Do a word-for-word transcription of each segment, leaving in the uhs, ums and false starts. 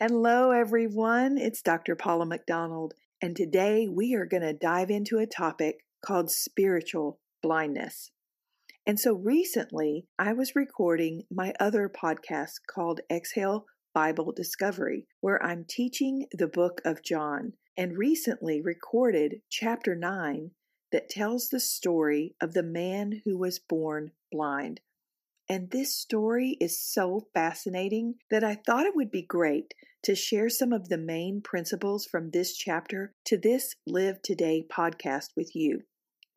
Hello, everyone. It's Doctor Paula McDonald, and today we are going to dive into a topic called spiritual blindness. And so recently, I was recording my other podcast called Exhale Bible Discovery, where I'm teaching the book of John, and recently recorded chapter nine that tells the story of the man who was born blind. And this story is so fascinating that I thought it would be great to share some of the main principles from this chapter to this Live Today podcast with you.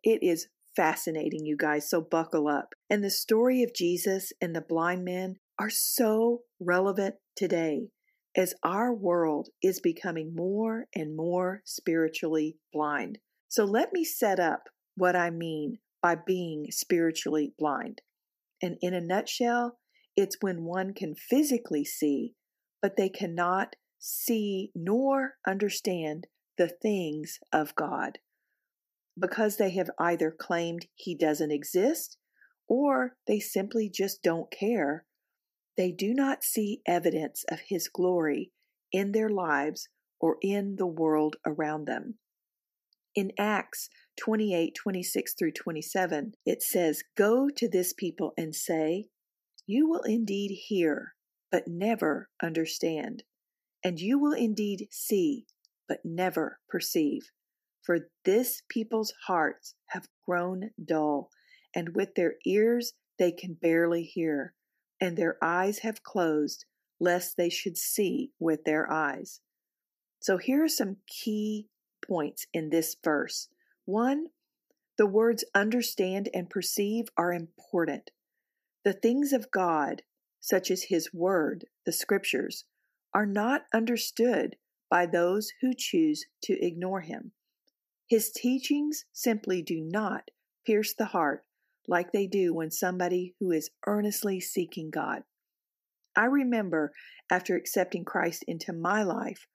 It is fascinating, you guys, so buckle up. And the story of Jesus and the blind men are so relevant today as our world is becoming more and more spiritually blind. So let me set up what I mean by being spiritually blind. And in a nutshell, it's when one can physically see, but they cannot see nor understand the things of God because they have either claimed He doesn't exist or they simply just don't care. They do not see evidence of His glory in their lives or in the world around them. In Acts twenty-eight, twenty-six through twenty-seven, it says, "Go to this people and say, you will indeed hear, but never understand. And you will indeed see, but never perceive. For this people's hearts have grown dull, and with their ears they can barely hear, and their eyes have closed, lest they should see with their eyes." So here are some key points in this verse. One, the words understand and perceive are important. The things of God, such as His Word, the Scriptures, are not understood by those who choose to ignore Him. His teachings simply do not pierce the heart like they do when somebody who is earnestly seeking God. I remember after accepting Christ into my life,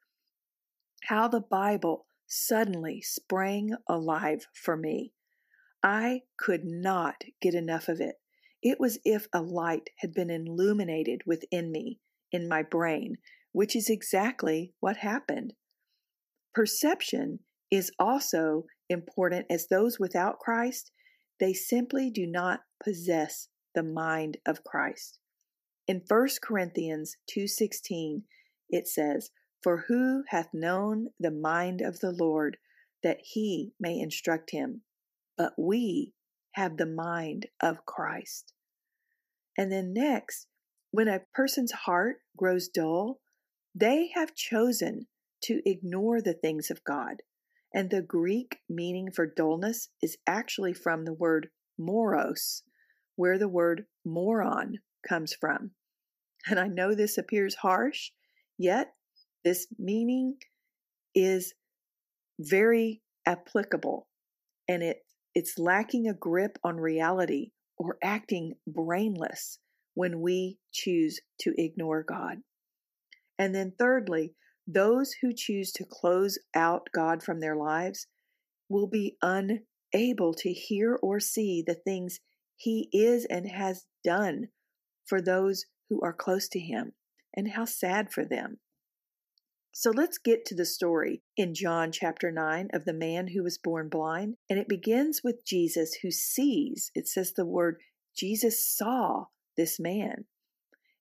how the Bible suddenly sprang alive for me. I could not get enough of it. It was if a light had been illuminated within me, in my brain, which is exactly what happened. Perception is also important as those without Christ, they simply do not possess the mind of Christ. In First Corinthians two sixteen, it says, "For who hath known the mind of the Lord, that He may instruct him? But we have the mind of Christ." And then next, when a person's heart grows dull, they have chosen to ignore the things of God. And the Greek meaning for dullness is actually from the word moros, where the word moron comes from. And I know this appears harsh, yet this meaning is very applicable, and it, it's lacking a grip on reality or acting brainless when we choose to ignore God. And then thirdly, those who choose to close out God from their lives will be unable to hear or see the things He is and has done for those who are close to Him, and how sad for them. So let's get to the story in John chapter nine of the man who was born blind. And it begins with Jesus who sees. It says the word Jesus saw this man.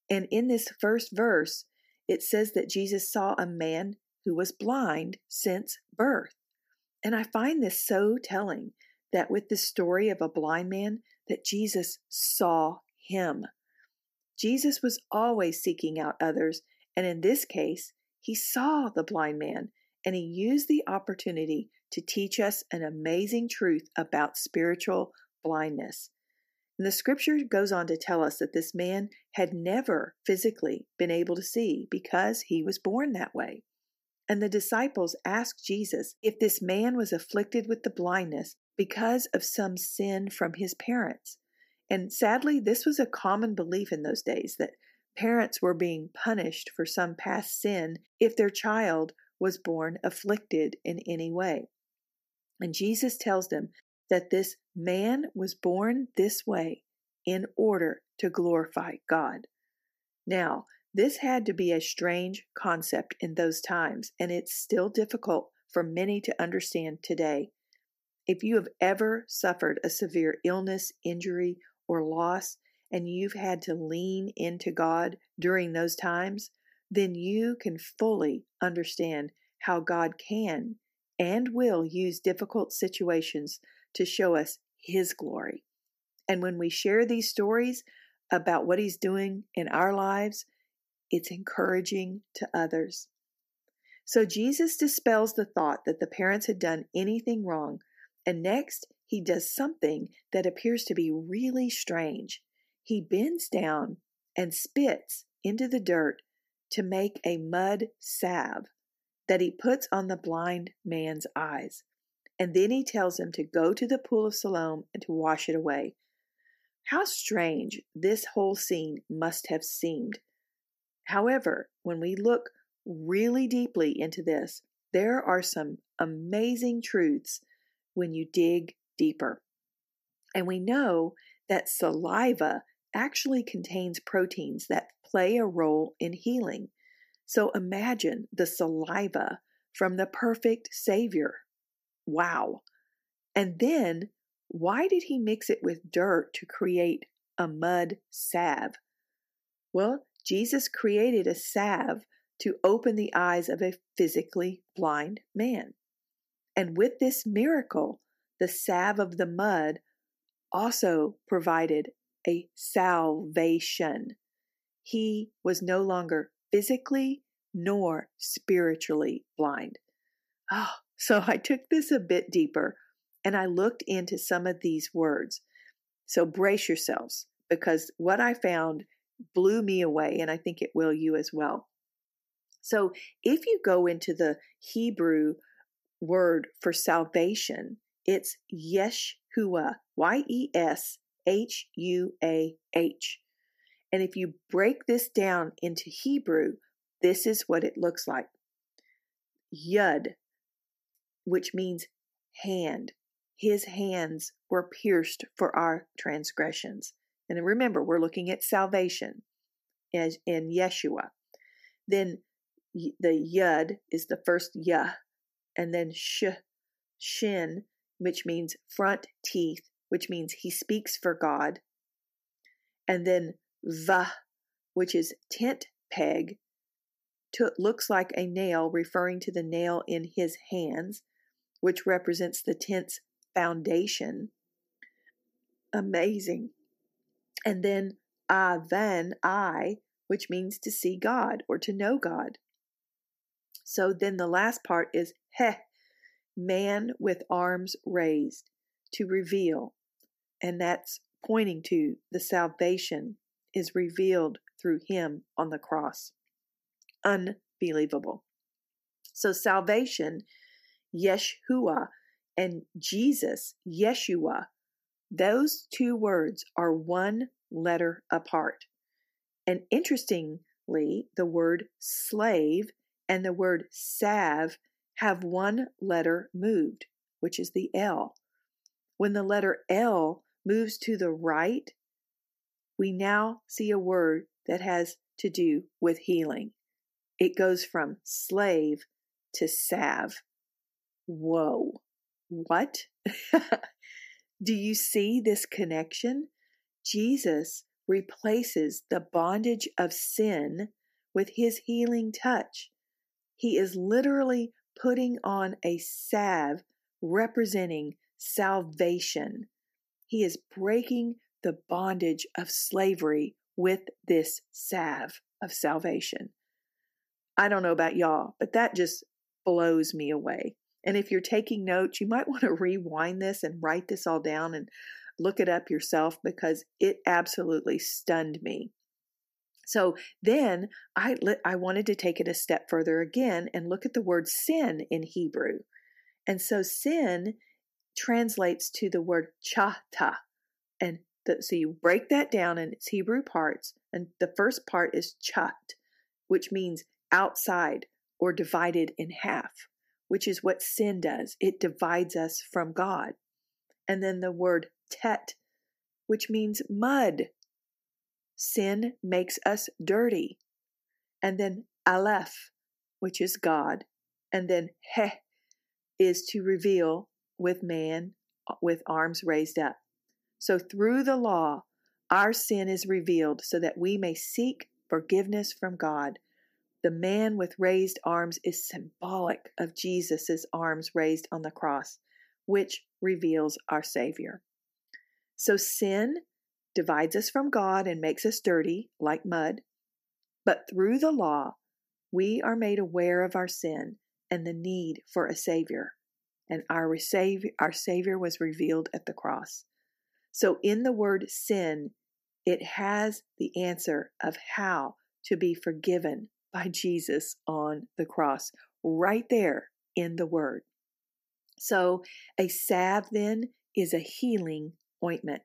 And in this first verse, it says that Jesus saw a man who was blind since birth. And I find this so telling that with the story of a blind man, that Jesus saw him. Jesus was always seeking out others. And in this case, He saw the blind man, and He used the opportunity to teach us an amazing truth about spiritual blindness. And the Scripture goes on to tell us that this man had never physically been able to see because he was born that way. and the disciples asked Jesus if this man was afflicted with the blindness because of some sin from his parents. And sadly, this was a common belief in those days that parents were being punished for some past sin if their child was born afflicted in any way. And Jesus tells them that this man was born this way in order to glorify God. Now, this had to be a strange concept in those times, and it's still difficult for many to understand today. If you have ever suffered a severe illness, injury, or loss, and you've had to lean into God during those times, then you can fully understand how God can and will use difficult situations to show us His glory. And when we share these stories about what He's doing in our lives, it's encouraging to others. So Jesus dispels the thought that the parents had done anything wrong, and next He does something that appears to be really strange. He bends down and spits into the dirt to make a mud salve that He puts on the blind man's eyes. And then He tells him to go to the pool of Siloam and to wash it away. How strange this whole scene must have seemed. However, when we look really deeply into this, there are some amazing truths when you dig deeper. And we know that saliva actually contains proteins that play a role in healing. So imagine the saliva from the perfect Savior. Wow. And then, why did He mix it with dirt to create a mud salve? Well, Jesus created a salve to open the eyes of a physically blind man. And with this miracle, the salve of the mud also provided a salvation. He was no longer physically nor spiritually blind. Oh, so I took this a bit deeper and I looked into some of these words. So brace yourselves, because what I found blew me away, and I think it will you as well. So if you go into the Hebrew word for salvation, it's Yeshua, Y E S H U A H. And if you break this down into Hebrew, this is what it looks like. Yud, which means hand. His hands were pierced for our transgressions. And remember, we're looking at salvation as in Yeshua. Then the Yud is the first Yah, and then Sh, Shin, which means front teeth, which means He speaks for God. And then Va, which is tent peg, to, looks like a nail, referring to the nail in His hands, which represents the tent's foundation. Amazing. And then Avan, I, which means to see God or to know God. So then the last part is Heh, man with arms raised, to reveal. And that's pointing to the salvation is revealed through Him on the cross. Unbelievable. So salvation, Yeshua, and Jesus, Yeshua, those two words are one letter apart. And interestingly, the word slave and the word salve have one letter moved, which is the L. When the letter L moves to the right, we now see a word that has to do with healing. It goes from slave to salve. Whoa. What? Do you see this connection? Jesus replaces the bondage of sin with His healing touch. He is literally putting on a salve representing salvation. He is breaking the bondage of slavery with this salve of salvation. I don't know about y'all, but that just blows me away. And if you're taking notes, you might want to rewind this and write this all down and look it up yourself, because it absolutely stunned me. So then I, I wanted to take it a step further again and look at the word sin in Hebrew. And so sin translates to the word chatah. And the, so you break that down in its Hebrew parts. And the first part is chat, which means outside or divided in half, which is what sin does. It divides us from God. And then the word tet, which means mud. Sin makes us dirty. And then aleph, which is God. And then heh is to reveal with man with arms raised up. So through the law, our sin is revealed so that we may seek forgiveness from God. The man with raised arms is symbolic of Jesus' arms raised on the cross, which reveals our Savior. So sin divides us from God and makes us dirty like mud. But through the law, we are made aware of our sin and the need for a Savior. And our Savior, our Savior was revealed at the cross. So in the word sin, it has the answer of how to be forgiven by Jesus on the cross, right there in the word. So a salve then is a healing ointment.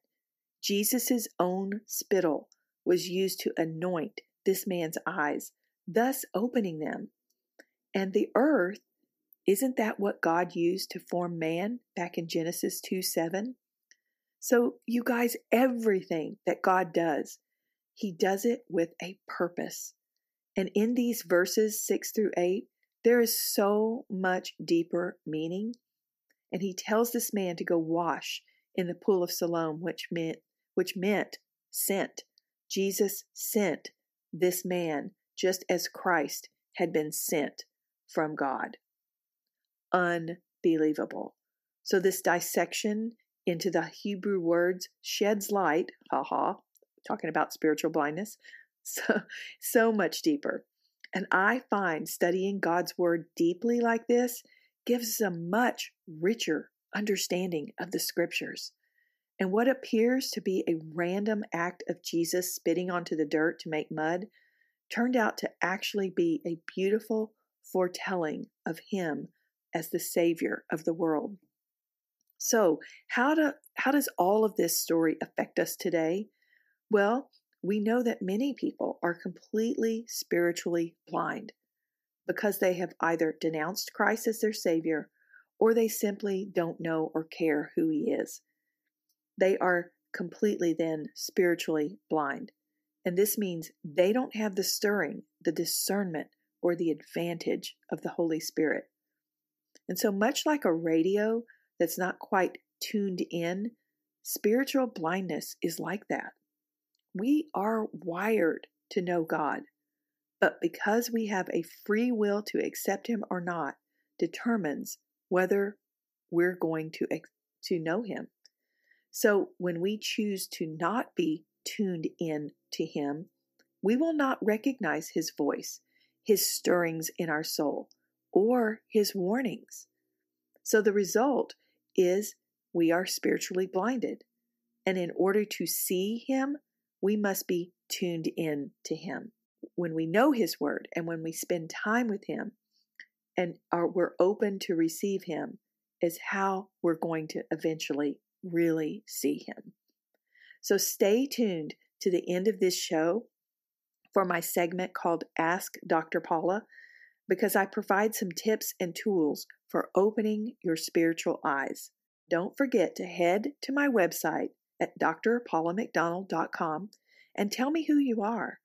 Jesus' own spittle was used to anoint this man's eyes, thus opening them. And the earth, isn't that what God used to form man back in Genesis two seven? So you guys, everything that God does, he does it with a purpose. And in these verses six through eight, there is so much deeper meaning. And he tells this man to go wash in the pool of Siloam, which meant, which meant sent. Jesus sent this man just as Christ had been sent from God. Unbelievable. So this dissection into the Hebrew words sheds light, haha, talking about spiritual blindness, so, so much deeper. And I find studying God's word deeply like this gives us a much richer understanding of the scriptures. And what appears to be a random act of Jesus spitting onto the dirt to make mud turned out to actually be a beautiful foretelling of him as the Savior of the world. So how do, how does all of this story affect us today? Well, we know that many people are completely spiritually blind because they have either denounced Christ as their Savior or they simply don't know or care who he is. They are completely then spiritually blind. And this means they don't have the stirring, the discernment, or the advantage of the Holy Spirit. And so much like a radio that's not quite tuned in, spiritual blindness is like that. We are wired to know God, but because we have a free will to accept him or not determines whether we're going to, to know him. So when we choose to not be tuned in to him, we will not recognize his voice, his stirrings in our soul, or his warnings. So the result is we are spiritually blinded. And in order to see him, we must be tuned in to him. When we know his word and when we spend time with him and are, we're open to receive him is how we're going to eventually really see him. So stay tuned to the end of this show for my segment called Ask Doctor Paula, because I provide some tips and tools for opening your spiritual eyes. Don't forget to head to my website at d r paula mcdonald dot com and tell me who you are.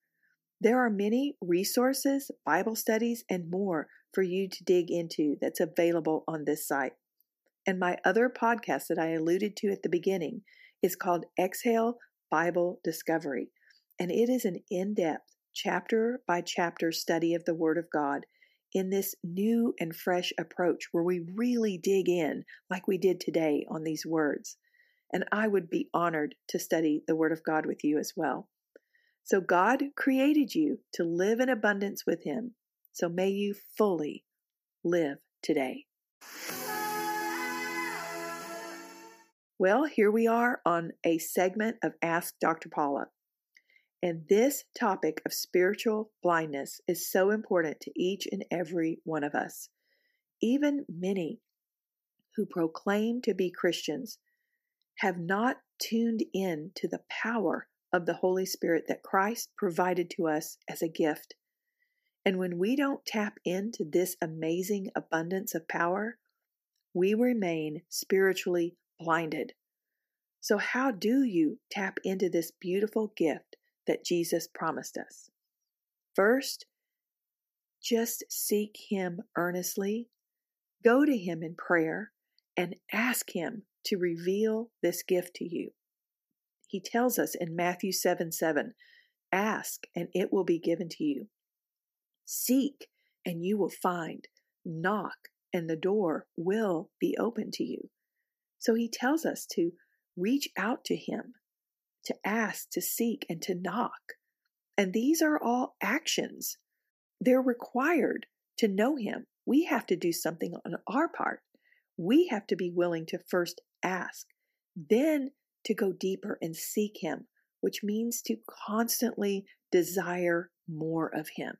There are many resources, Bible studies, and more for you to dig into that's available on this site. And my other podcast that I alluded to at the beginning is called Exhale Bible Discovery, and it is an in-depth, chapter-by-chapter study of the Word of God in this new and fresh approach where we really dig in like we did today on these words. And I would be honored to study the Word of God with you as well. So God created you to live in abundance with him. So may you fully live today. Well, here we are on a segment of Ask Doctor Paula. And this topic of spiritual blindness is so important to each and every one of us. Even many who proclaim to be Christians have not tuned in to the power of the Holy Spirit that Christ provided to us as a gift. And when we don't tap into this amazing abundance of power, we remain spiritually blinded. So how do you tap into this beautiful gift that Jesus promised us? First, just seek Him earnestly. Go to Him in prayer and ask Him to reveal this gift to you. He tells us in Matthew seven seven, ask and it will be given to you. Seek and you will find. Knock and the door will be open to you. So He tells us to reach out to Him, to ask, to seek, and to knock. And these are all actions. They're required to know Him. We have to do something on our part. We have to be willing to first ask, then to go deeper and seek Him, which means to constantly desire more of Him,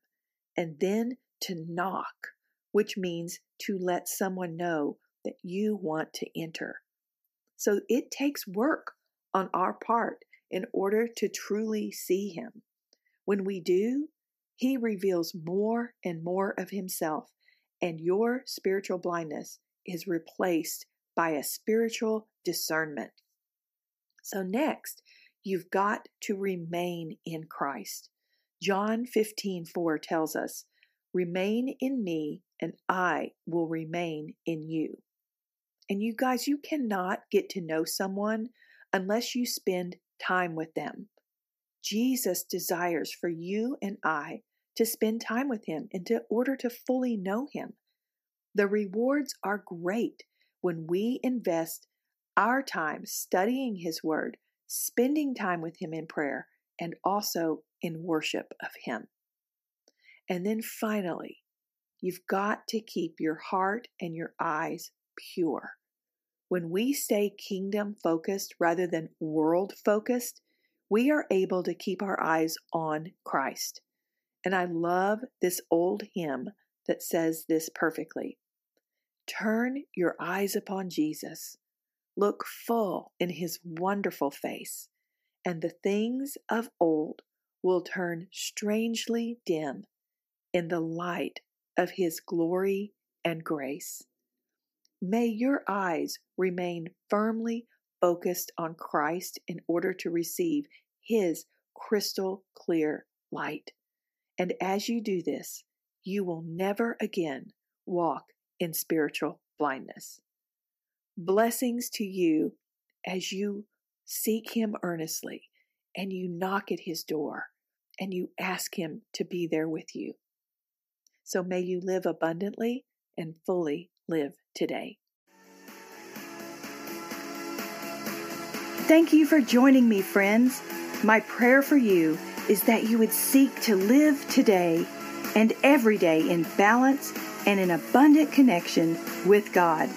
and then to knock, which means to let someone know that you want to enter. So it takes work on our part in order to truly see Him. When we do, He reveals more and more of Himself, and your spiritual blindness is replaced by a spiritual discernment. So next, you've got to remain in Christ. John fifteen four tells us, remain in me and I will remain in you. And you guys, you cannot get to know someone unless you spend time with them. Jesus desires for you and I to spend time with Him in order to fully know Him. The rewards are great when we invest our time studying His Word, spending time with Him in prayer, and also in worship of Him. And then finally, you've got to keep your heart and your eyes pure. When we stay kingdom-focused rather than world-focused, we are able to keep our eyes on Christ. And I love this old hymn that says this perfectly. Turn your eyes upon Jesus. Look full in His wonderful face, and the things of old will turn strangely dim in the light of His glory and grace. May your eyes remain firmly focused on Christ in order to receive His crystal clear light. And as you do this, you will never again walk in spiritual blindness. Blessings to you as you seek Him earnestly and you knock at His door and you ask Him to be there with you. So may you live abundantly and fully live today. Thank you for joining me, friends. My prayer for you is that you would seek to live today and every day in balance and in abundant connection with God.